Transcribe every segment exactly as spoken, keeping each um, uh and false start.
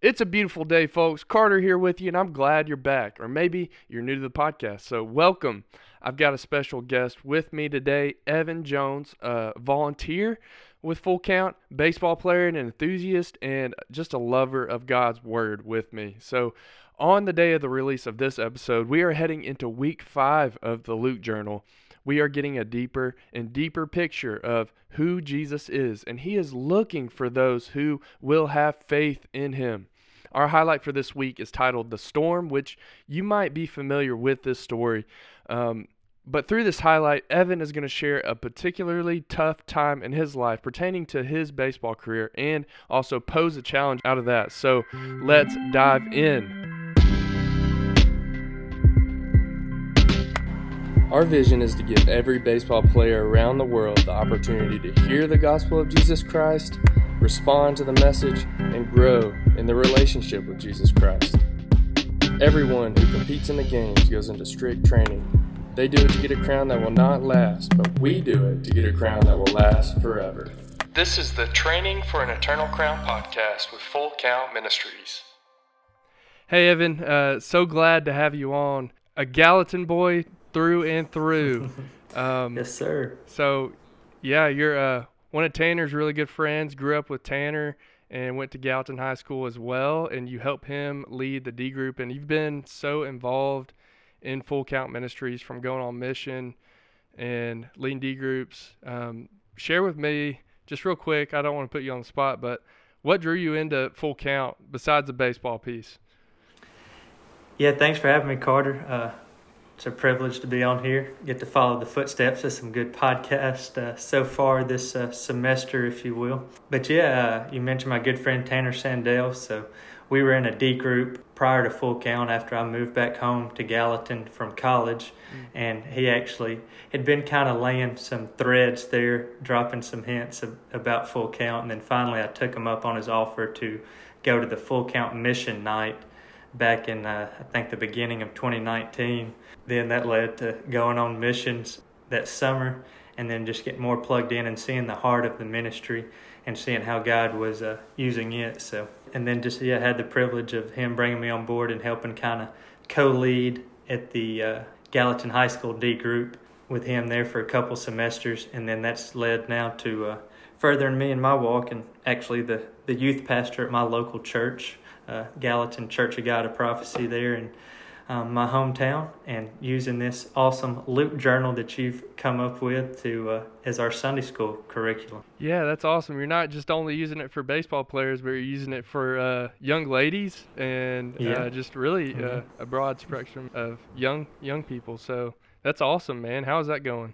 It's a beautiful day, folks. Carter here with you, and I'm glad you're back. Or maybe you're new to the podcast, so welcome. I've got a special guest with me today, Evan Jones, a volunteer with Full Count, baseball player and an enthusiast, and just a lover of God's Word with me. So on the day of the release of this episode, we are heading into week five of the Luke Journal. We are getting a deeper and deeper picture of who Jesus is, and he is looking for those who will have faith in him. Our highlight for this week is titled The Storm, which you might be familiar with this story. Um, but through this highlight, Evan is going to share a particularly tough time in his life pertaining to his baseball career and also pose a challenge out of that. So let's dive in. Our vision is to give every baseball player around the world the opportunity to hear the gospel of Jesus Christ, respond to the message, and grow in the relationship with Jesus Christ. Everyone who competes in the games goes into strict training. They do it to get a crown that will not last, but we do it to get a crown that will last forever. This is the Training for an Eternal Crown podcast with Full Count Ministries. Hey, Evan. Uh, so glad to have you on. A Gallatin boy through and through. Um, yes, sir. So, yeah, you're uh, one of Tanner's really good friends, grew up with Tanner and went to Gallatin High School as well, and you helped him lead the D group, and you've been so involved in Full Count Ministries from going on mission and leading D groups. Um, share with me, just real quick, I don't want to put you on the spot, but what drew you into Full Count besides the baseball piece? Yeah, thanks for having me, Carter. Uh, It's a privilege to be on here, get to follow the footsteps of some good podcasts uh, so far this uh, semester, if you will. But yeah, uh, you mentioned my good friend Tanner Sandell. So we were in a D group prior to Full Count after I moved back home to Gallatin from college. Mm-hmm. And he actually had been kind of laying some threads there, dropping some hints of, about Full Count. And then finally I took him up on his offer to go to the Full Count mission night back in, uh, I think, the beginning of twenty nineteen. Then that led to going on missions that summer and then just getting more plugged in and seeing the heart of the ministry and seeing how God was uh, using it. So, and then just, yeah, I had the privilege of him bringing me on board and helping kind of co-lead at the uh, Gallatin High School D group with him there for a couple semesters. And then that's led now to uh, furthering me in my walk and actually the, the youth pastor at my local church. Uh, Gallatin Church of God of Prophecy there in um, my hometown, and using this awesome Luke Journal that you've come up with to uh, as our Sunday school curriculum. Yeah, that's awesome. You're not just only using it for baseball players, but you're using it for uh, young ladies and yeah. uh, just really mm-hmm. uh, a broad spectrum of young young people. So that's awesome, man. How's that going?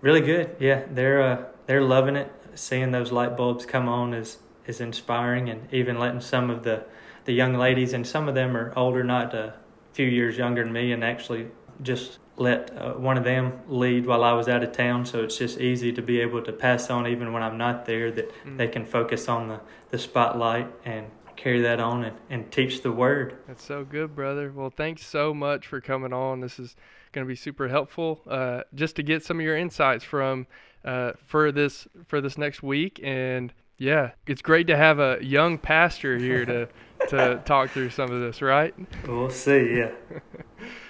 Really good. Yeah, they're uh, they're loving it. Seeing those light bulbs come on is. is inspiring, and even letting some of the, the young ladies, and some of them are older, not a few years younger than me, and actually just let uh, one of them lead while I was out of town. So it's just easy to be able to pass on even when I'm not there, that mm. they can focus on the, the spotlight and carry that on and, and teach the word. That's so good, brother. Well, thanks so much for coming on. This is going to be super helpful uh, just to get some of your insights from uh, for this for this next week. And yeah, it's great to have a young pastor here to to talk through some of this, right? We'll see, yeah.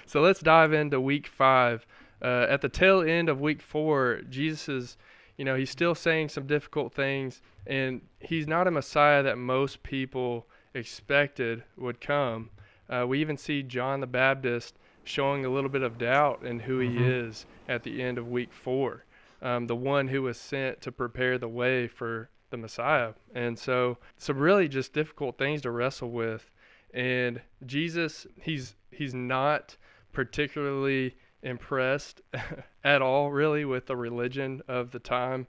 So let's dive into week five. Uh, at the tail end of week four, Jesus is, you know, he's still saying some difficult things, and he's not a Messiah that most people expected would come. Uh, we even see John the Baptist showing a little bit of doubt in who mm-hmm. he is at the end of week four, um, the one who was sent to prepare the way for the Messiah. And so some really just difficult things to wrestle with. And Jesus, he's he's not particularly impressed at all, really, with the religion of the time,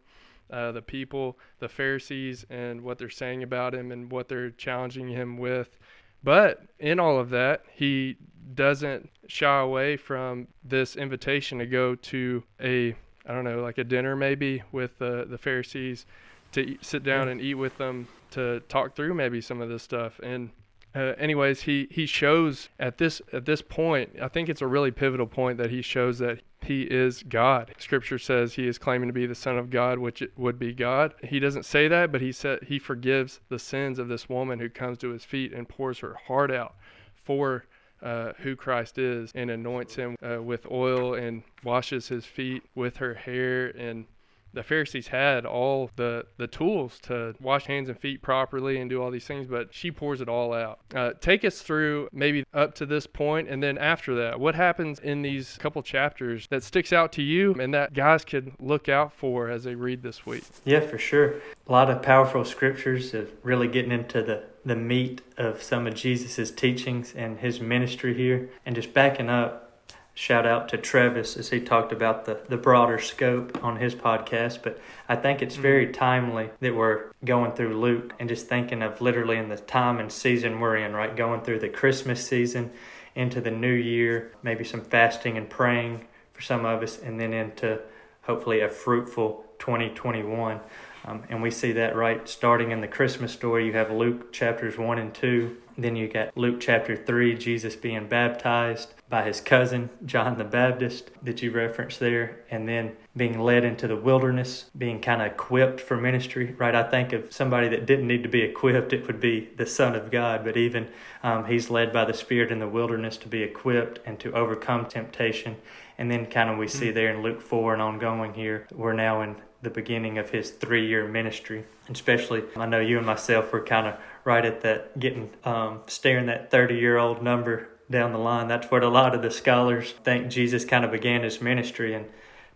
uh, the people, the Pharisees, and what they're saying about him and what they're challenging him with. But in all of that, he doesn't shy away from this invitation to go to a, I don't know, like a dinner maybe with the, the Pharisees, to sit down and eat with them, to talk through maybe some of this stuff. And uh, anyways, he, he shows at this at this point, I think it's a really pivotal point that he shows that He is God. Scripture says he is claiming to be the Son of God, which would be God. He doesn't say that, but he said he forgives the sins of this woman who comes to his feet and pours her heart out for uh, who Christ is, and anoints him uh, with oil and washes his feet with her hair. And the Pharisees had all the, the tools to wash hands and feet properly and do all these things, but she pours it all out. Uh, take us through maybe up to this point, and then after that, what happens in these couple chapters that sticks out to you and that guys could look out for as they read this week? Yeah, for sure. A lot of powerful scriptures of really getting into the, the meat of some of Jesus's teachings and his ministry here. And just backing up, shout out to Travis as he talked about the, the broader scope on his podcast. But I think it's very timely that we're going through Luke and just thinking of literally in the time and season we're in, right? Going through the Christmas season into the new year, maybe some fasting and praying for some of us, and then into hopefully a fruitful twenty twenty-one. Um, and we see that, right, starting in the Christmas story. You have Luke chapters one and two. Then you got Luke chapter three, Jesus being baptized by his cousin, John the Baptist, that you referenced there, and then being led into the wilderness, being kind of equipped for ministry, right? I think of somebody that didn't need to be equipped, it would be the Son of God, but even um, he's led by the Spirit in the wilderness to be equipped and to overcome temptation. And then kind of we see there in Luke four and ongoing here, we're now in the beginning of his three-year ministry. And especially, I know you and myself were kind of right at that, getting, um, staring that thirty-year-old number down the line. That's what a lot of the scholars think Jesus kind of began his ministry, and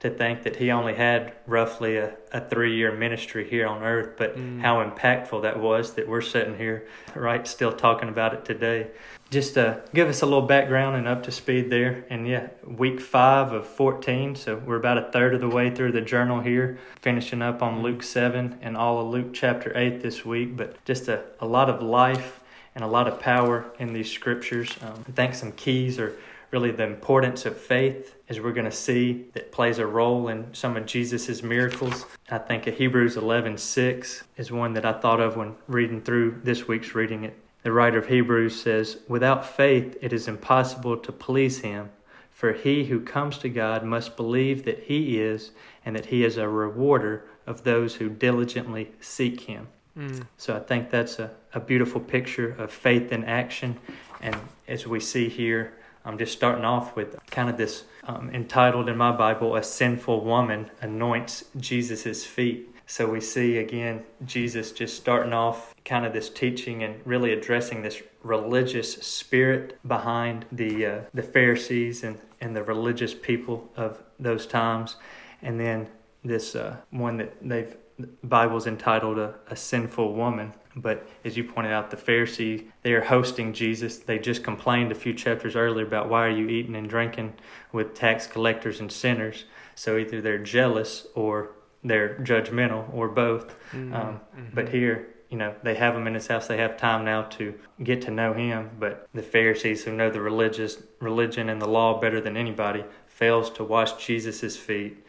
to think that he only had roughly a, a three-year ministry here on earth, but mm. how impactful that was, that we're sitting here, right, still talking about it today. Just uh, give us a little background and up to speed there. And yeah, week five of fourteen, so we're about a third of the way through the journal here, finishing up on Luke seven and all of Luke chapter eight this week. But just a, a lot of life and a lot of power in these scriptures. Um, I think some keys are really the importance of faith, as we're going to see, that plays a role in some of Jesus's miracles. I think of Hebrews eleven six is one that I thought of when reading through this week's reading it. The writer of Hebrews says, "Without faith it is impossible to please him, for he who comes to God must believe that he is, and that he is a rewarder of those who diligently seek him." Mm. So I think that's a, a beautiful picture of faith in action. And as we see here, I'm just starting off with kind of this um, entitled in my Bible, "A Sinful Woman Anoints Jesus' Feet." So we see again, Jesus just starting off kind of this teaching and really addressing this religious spirit behind the uh, the Pharisees and, and the religious people of those times. And then this uh, one that they've, the Bible's entitled a, a Sinful Woman. But as you pointed out, the Pharisees, they are hosting Jesus. They just complained a few chapters earlier about, why are you eating and drinking with tax collectors and sinners? So either they're jealous or they're judgmental, or both. Mm-hmm. Um, mm-hmm. But here, you know, they have him in his house. They have time now to get to know him. But the Pharisees, who know the religious religion and the law better than anybody, fails to wash Jesus' feet,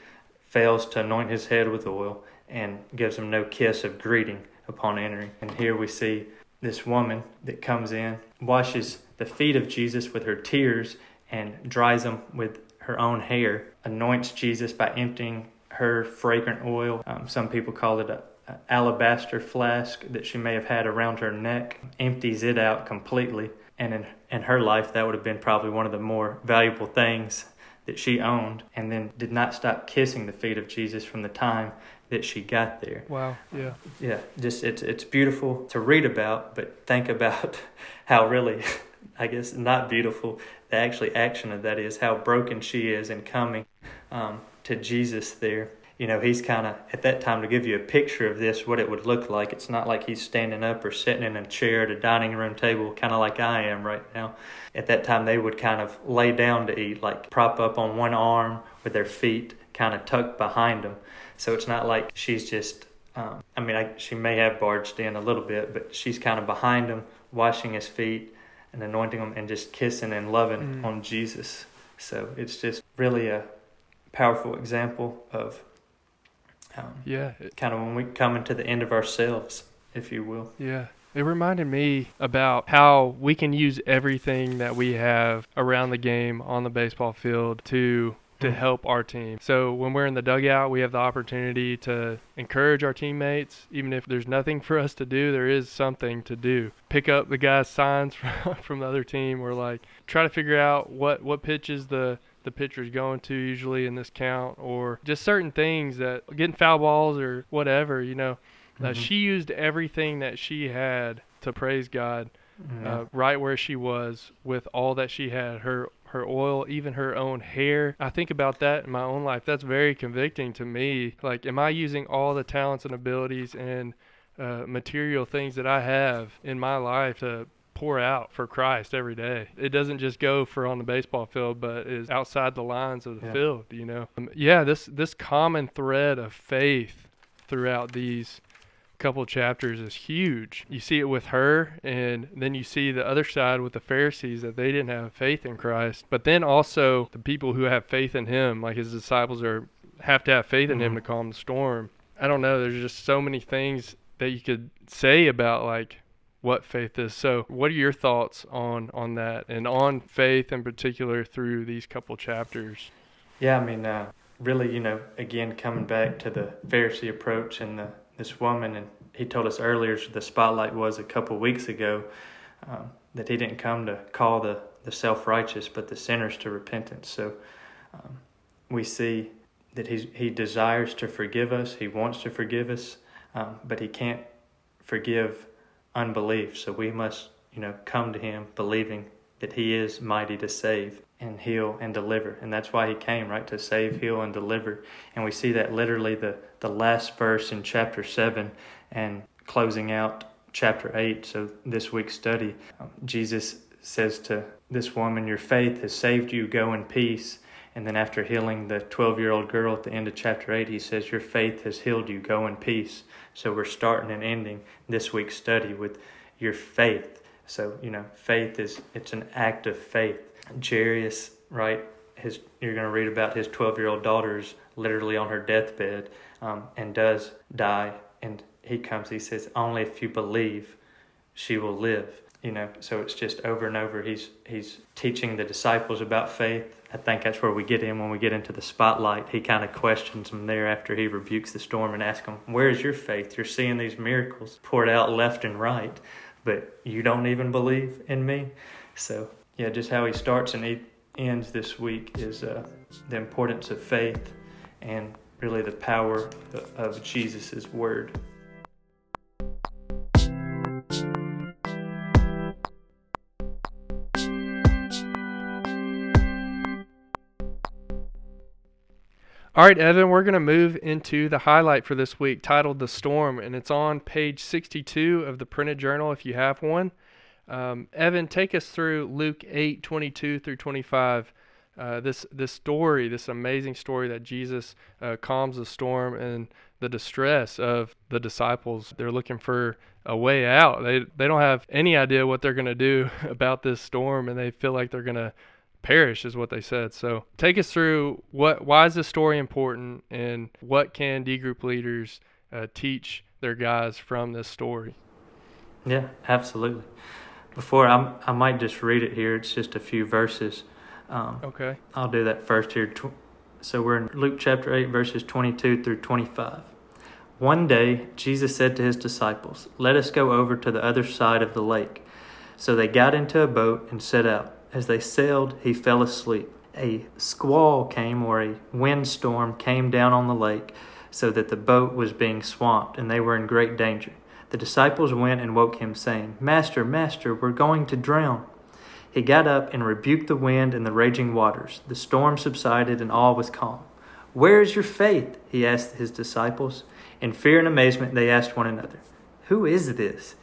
fails to anoint his head with oil, and gives him no kiss of greeting upon entering. And here we see this woman that comes in, washes the feet of Jesus with her tears and dries them with her own hair, anoints Jesus by emptying her fragrant oil. Um, some people call it a, a alabaster flask that she may have had around her neck, empties it out completely. And in, in her life, that would have been probably one of the more valuable things that she owned, and then did not stop kissing the feet of Jesus from the time that she got there. Wow. Yeah. Yeah. Just it's it's beautiful to read about, but think about how really, I guess, not beautiful, the actually action of that is, how broken she is in coming um, to Jesus there. You know, he's kind of, at that time, to give you a picture of this, what it would look like. It's not like he's standing up or sitting in a chair at a dining room table, kind of like I am right now. At that time, they would kind of lay down to eat, like prop up on one arm with their feet kind of tucked behind them. So it's not like she's just, um, I mean, I, she may have barged in a little bit, but she's kind of behind him, washing his feet and anointing him and just kissing and loving mm. on Jesus. So it's just really a powerful example of Um, yeah, it, kind of when we come into the end of ourselves, if you will. Yeah, it reminded me about how we can use everything that we have around the game, on the baseball field, to to help our team. So when we're in the dugout, we have the opportunity to encourage our teammates. Even if there's nothing for us to do, there is something to do. Pick up the guys' signs from, from the other team. We're like, try to figure out what, what pitch is the the pitcher's going to usually in this count, or just certain things, that getting foul balls or whatever, you know. Mm-hmm. Uh, she used everything that she had to praise God. Mm-hmm. Uh, right where she was, with all that she had, her her oil, even her own hair. I think about that in my own life. That's very convicting to me. Like, am I using all the talents and abilities and uh, material things that I have in my life to pour out for Christ every day? It doesn't just go for on the baseball field, but is outside the lines of the yeah. field, you know? Um, yeah, this, this common thread of faith throughout these couple chapters is huge. You see it with her, and then you see the other side with the Pharisees, that they didn't have faith in Christ, but then also the people who have faith in him, like his disciples, are have to have faith in mm-hmm. him to calm the storm. I don't know, there's just so many things that you could say about like what faith is. So what are your thoughts on on that, and on faith in particular through these couple chapters? Yeah, I mean, uh, really, you know, again, coming back to the Pharisee approach and the this woman, and he told us earlier, the spotlight was a couple weeks ago, um, that he didn't come to call the, the self-righteous, but the sinners to repentance. So um, we see that he's, he desires to forgive us, he wants to forgive us, um, but he can't forgive unbelief. So we must, you know, come to him believing that he is mighty to save and heal and deliver. And that's why he came, right? To save, heal, and deliver. And we see that literally the, the last verse in chapter seven and closing out chapter eight. So this week's study, um, Jesus says to this woman, your faith has saved you, go in peace. And then after healing the twelve-year-old girl at the end of chapter eight, he says, your faith has healed you, go in peace. So we're starting and ending this week's study with your faith. So, you know, faith is, it's an act of faith. Jairus, right, his, you're going to read about his twelve-year-old daughter's literally on her deathbed, um, and does die. And he comes, he says, only if you believe, she will live. You know, so it's just over and over. He's he's teaching the disciples about faith. I think that's where we get in when we get into the spotlight. He kind of questions them there after he rebukes the storm and asks them, where is your faith? You're seeing these miracles poured out left and right, but you don't even believe in me. So yeah, just how he starts and he ends this week is uh, the importance of faith and really the power of Jesus' word. All right, Evan, we're going to move into the highlight for this week, titled The Storm, and it's on page sixty-two of the printed journal if you have one. Um, Evan, take us through Luke eight twenty-two through twenty-five. Uh, this this story, this amazing story that Jesus uh, calms the storm and the distress of the disciples. They're looking for a way out. They they don't have any idea what they're going to do about this storm, and they feel like they're going to perish, is what they said. So take us through what why is this story important, and what can D group leaders uh, teach their guys from this story? Yeah, absolutely. Before, I'm, I might just read it here. It's just a few verses. Um, okay. I'll do that first here. So we're in Luke chapter eight, verses twenty-two through twenty-five. One day, Jesus said to his disciples, let us go over to the other side of the lake. So they got into a boat and set out. As they sailed, he fell asleep. A squall came, or a windstorm came down on the lake, so that the boat was being swamped, and they were in great danger. The disciples went and woke him, saying, Master, Master, we're going to drown. He got up and rebuked the wind and the raging waters. The storm subsided, and all was calm. Where is your faith? He asked his disciples. In fear and amazement, they asked one another, who is this?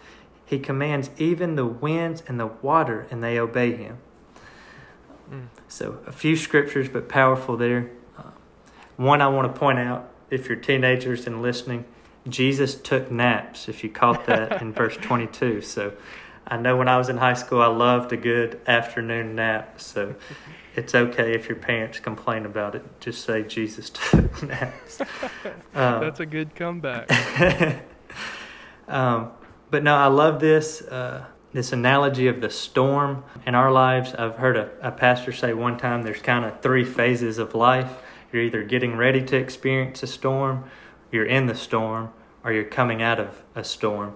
He commands even the winds and the water, and they obey him. Mm. So a few scriptures, but powerful there. Uh, one I want to point out, if you're teenagers and listening, Jesus took naps, if you caught that in verse twenty-two. So I know when I was in high school, I loved a good afternoon nap. So it's okay if your parents complain about it. Just say Jesus took naps. Um, That's a good comeback. um, but no, I love this. Uh, this analogy of the storm in our lives. I've heard a, a pastor say one time there's kind of three phases of life. You're either getting ready to experience a storm, you're in the storm, or you're coming out of a storm.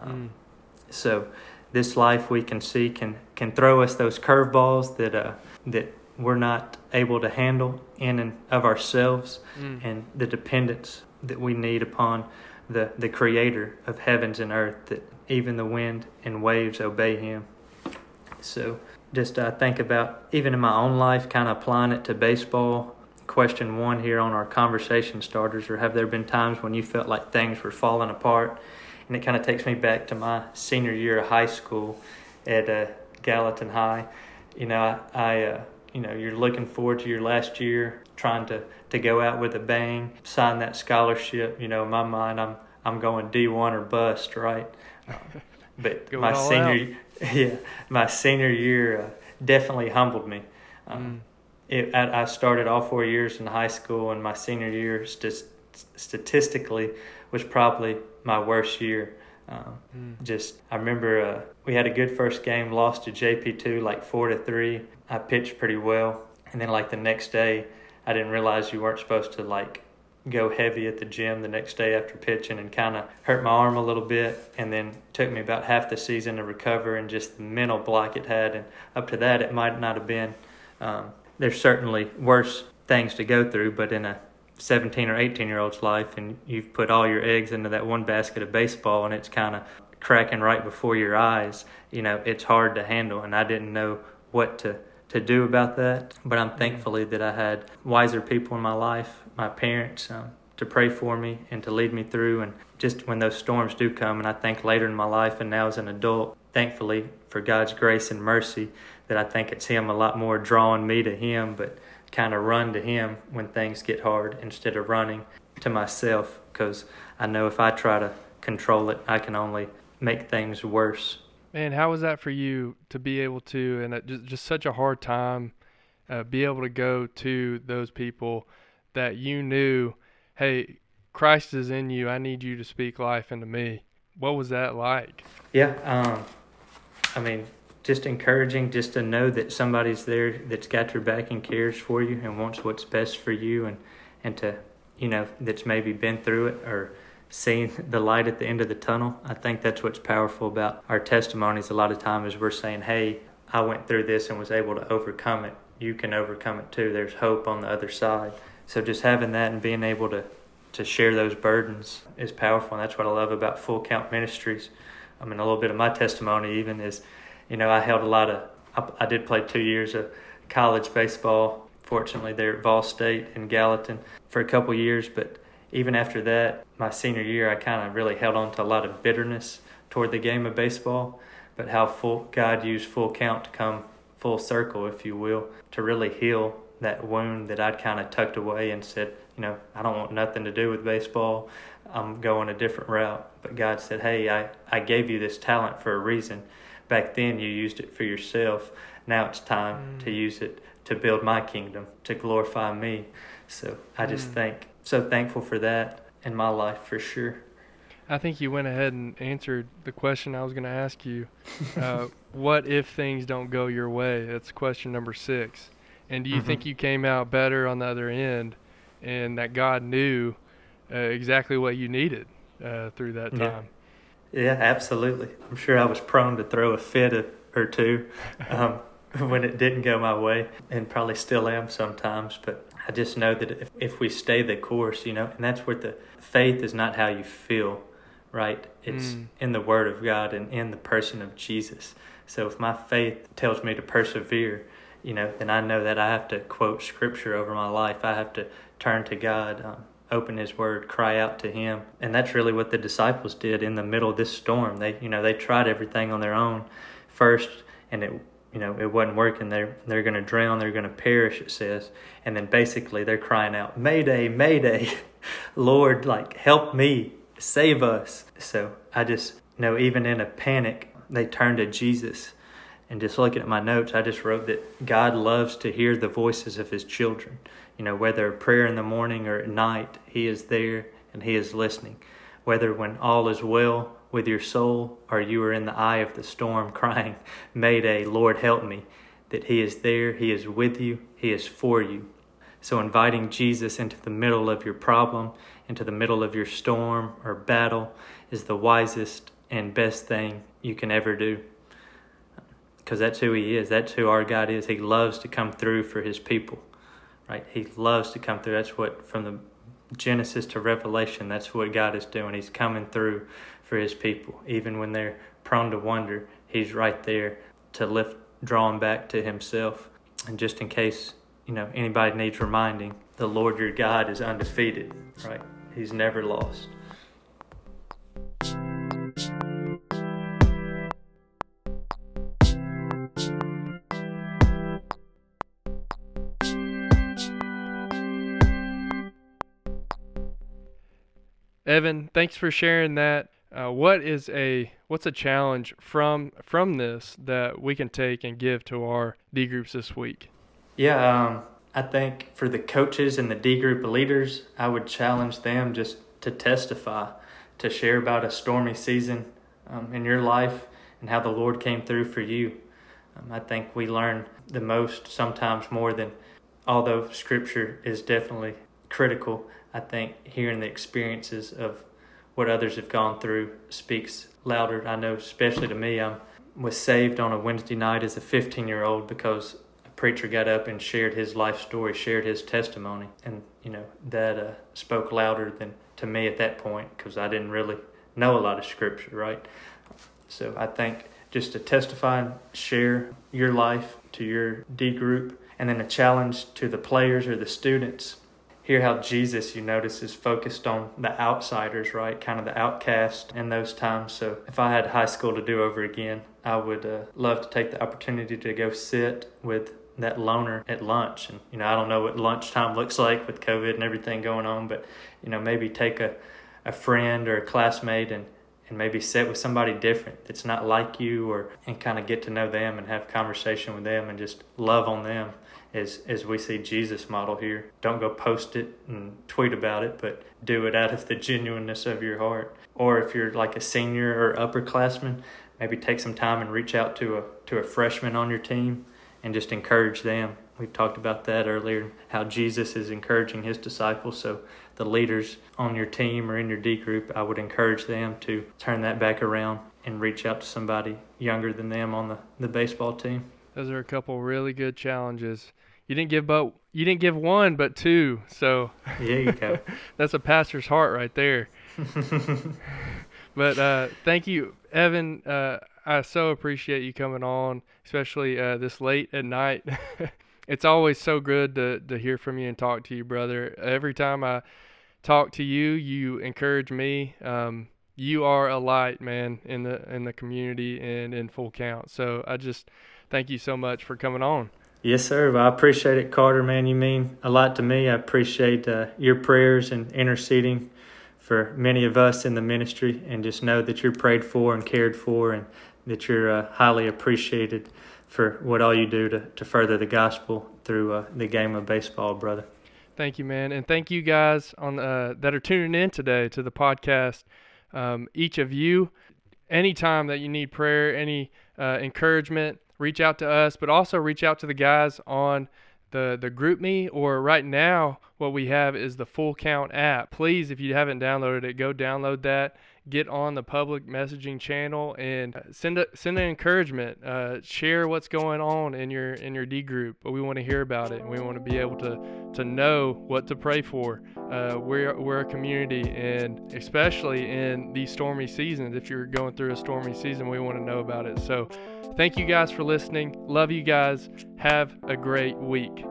Um, mm. So this life we can see can, can throw us those curveballs that uh, that we're not able to handle in and of ourselves, mm. and the dependence that we need upon the, the Creator of heavens and earth, that even the wind and waves obey Him. So just I uh, think about, even in my own life, kind of applying it to baseball. Question one here on our conversation starters, or have there been times when you felt like things were falling apart? And it kind of takes me back to my senior year of high school at uh, Gallatin High. You know, I, I uh, you know, you're looking forward to your last year, trying to, to go out with a bang, sign that scholarship. You know, in my mind, I'm I'm going D one or bust, right? But my senior, yeah, my senior year uh, definitely humbled me. Um, mm. It, I started all four years in high school, and my senior year st- statistically was probably my worst year. Um, mm. Just I remember uh, we had a good first game, lost to J P two like four to three. I pitched pretty well, and then like the next day, I didn't realize you weren't supposed to like go heavy at the gym the next day after pitching, and kind of hurt my arm a little bit, and then took me about half the season to recover, and just the mental block it had, and up to that it might not have been. Um, There's certainly worse things to go through, but in a seventeen or eighteen-year-old's life, and you've put all your eggs into that one basket of baseball, and it's kind of cracking right before your eyes, you know, it's hard to handle, and I didn't know what to, to do about that. But I'm thankfully that I had wiser people in my life, my parents, um, to pray for me and to lead me through, and just when those storms do come, and I think later in my life and now as an adult, thankfully for God's grace and mercy, that I think it's Him a lot more drawing me to Him, but kind of run to Him when things get hard instead of running to myself, because I know if I try to control it, I can only make things worse. Man, how was that for you to be able to, and just, just such a hard time, uh, be able to go to those people that you knew, hey, Christ is in you, I need you to speak life into me. What was that like? Yeah, um, I mean, just encouraging, just to know that somebody's there that's got your back and cares for you and wants what's best for you, and, and to, you know, that's maybe been through it or seeing the light at the end of the tunnel. I think that's what's powerful about our testimonies a lot of time is we're saying, hey, I went through this and was able to overcome it. You can overcome it too. There's hope on the other side. So just having that and being able to, to share those burdens is powerful, and that's what I love about Full Count Ministries. I mean, a little bit of my testimony even is, you know, I held a lot of, I, I did play two years of college baseball, fortunately there at Vol State in Gallatin for a couple years, but even after that, my senior year, I kind of really held on to a lot of bitterness toward the game of baseball, but how full God used Full Count to come full circle, if you will, to really heal that wound that I'd kind of tucked away and said, you know, I don't want nothing to do with baseball. I'm going a different route. But God said, hey, I, I gave you this talent for a reason. Back then, you used it for yourself. Now it's time mm. to use it to build my kingdom, to glorify me. So I just mm. think, so thankful for that in my life for sure. I think you went ahead and answered the question I was going to ask you. Uh, what if things don't go your way? That's question number six. And do you mm-hmm. think you came out better on the other end and that God knew uh, exactly what you needed uh, through that time? Yeah. Yeah, absolutely. I'm sure I was prone to throw a fit or two um, when it didn't go my way, and probably still am sometimes. But I just know that if, if we stay the course, you know, and that's where the faith is not how you feel, right? It's mm. in the Word of God and in the person of Jesus. So if my faith tells me to persevere, you know, then I know that I have to quote Scripture over my life. I have to turn to God. Um, open His Word, cry out to Him. And that's really what the disciples did in the middle of this storm. They, you know, they tried everything on their own first, and it, you know, it wasn't working. They're, they're going to drown, they're going to perish, it says. And then basically they're crying out, Mayday, Mayday, Lord, like, help me, save us. So I just, you know, even in a panic, they turned to Jesus. And just looking at my notes, I just wrote that God loves to hear the voices of His children. You know, whether prayer in the morning or at night, He is there and He is listening. Whether when all is well with your soul, or you are in the eye of the storm crying, Mayday, Lord help me, that he is there, he is with you, he is for you. So inviting Jesus into the middle of your problem, into the middle of your storm or battle, is the wisest and best thing you can ever do. Because that's who he is. That's who our God is. He loves to come through for his people, right? He loves to come through. That's what, from the Genesis to Revelation, that's what God is doing. He's coming through for his people. Even when they're prone to wander, he's right there to lift, draw them back to himself. And just in case, you know, anybody needs reminding, the Lord your God is undefeated, right? He's never lost. Evan, thanks for sharing that. Uh, what is a what's a challenge from from this that we can take and give to our D groups this week? Yeah, um, I think for the coaches and the D group leaders, I would challenge them just to testify, to share about a stormy season um, in your life and how the Lord came through for you. Um, I think we learn the most, sometimes more than, although Scripture is definitely critical. I think hearing the experiences of what others have gone through speaks louder. I know, especially to me, I was saved on a Wednesday night as a fifteen-year-old because a preacher got up and shared his life story, shared his testimony. And, you know, that uh, spoke louder than to me at that point because I didn't really know a lot of Scripture, right? So I think just to testify and share your life to your D group, and then a challenge to the players or the students. Hear how Jesus, you notice, is focused on the outsiders, right? Kind of the outcast in those times. So if I had high school to do over again, I would uh, love to take the opportunity to go sit with that loner at lunch. And, you know, I don't know what lunchtime looks like with COVID and everything going on, but, you know, maybe take a, a friend or a classmate and, and maybe sit with somebody different that's not like you, or and kind of get to know them and have conversation with them and just love on them. As, as we see Jesus model here. Don't go post it and tweet about it, but do it out of the genuineness of your heart. Or if you're like a senior or upperclassman, maybe take some time and reach out to a to a freshman on your team and just encourage them. We've talked about that earlier, how Jesus is encouraging his disciples. So the leaders on your team or in your D group, I would encourage them to turn that back around and reach out to somebody younger than them on the, the baseball team. Those are a couple really good challenges. You didn't give but you didn't give one, but two. So there you go. That's a pastor's heart right there. But uh, thank you, Evan. Uh, I so appreciate you coming on, especially uh, this late at night. It's always so good to, to hear from you and talk to you, brother. Every time I talk to you, you encourage me. Um, you are a light, man, in the in the community and in Full Count. So I just. Thank you so much for coming on. Yes, sir. I appreciate it, Carter, man. You mean a lot to me. I appreciate uh, your prayers and interceding for many of us in the ministry, and just know that you're prayed for and cared for, and that you're uh, highly appreciated for what all you do to, to further the gospel through uh, the game of baseball, brother. Thank you, man. And thank you guys on uh, that are tuning in today to the podcast. Um, each of you, any time that you need prayer, any uh, encouragement, reach out to us, but also reach out to the guys on the, the GroupMe, or right now what we have is the Full Count app. Please, if you haven't downloaded it, go download that. Get on the public messaging channel and send a, send an encouragement. Uh, share what's going on in your in your D group. But we want to hear about it, and we want to be able to to know what to pray for. Uh, we're we're a community, and especially in these stormy seasons, if you're going through a stormy season, we want to know about it. So, thank you guys for listening. Love you guys. Have a great week.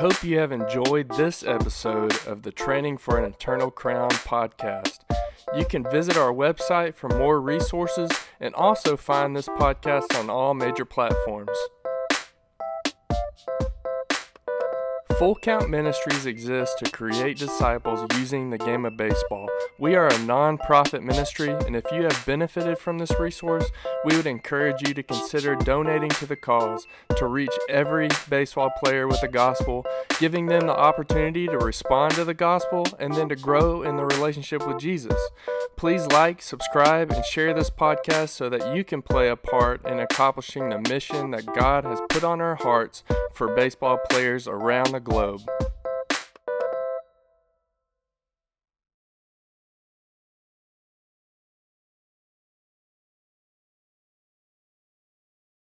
Hope you have enjoyed this episode of the Training for an Eternal Crown podcast. You can visit our website for more resources and also find this podcast on all major platforms. Full Count Ministries exists to create disciples using the game of baseball. We are a non-profit ministry, and if you have benefited from this resource, we would encourage you to consider donating to the cause to reach every baseball player with the gospel, giving them the opportunity to respond to the gospel and then to grow in the relationship with Jesus. Please like, subscribe, and share this podcast so that you can play a part in accomplishing the mission that God has put on our hearts for baseball players around the globe.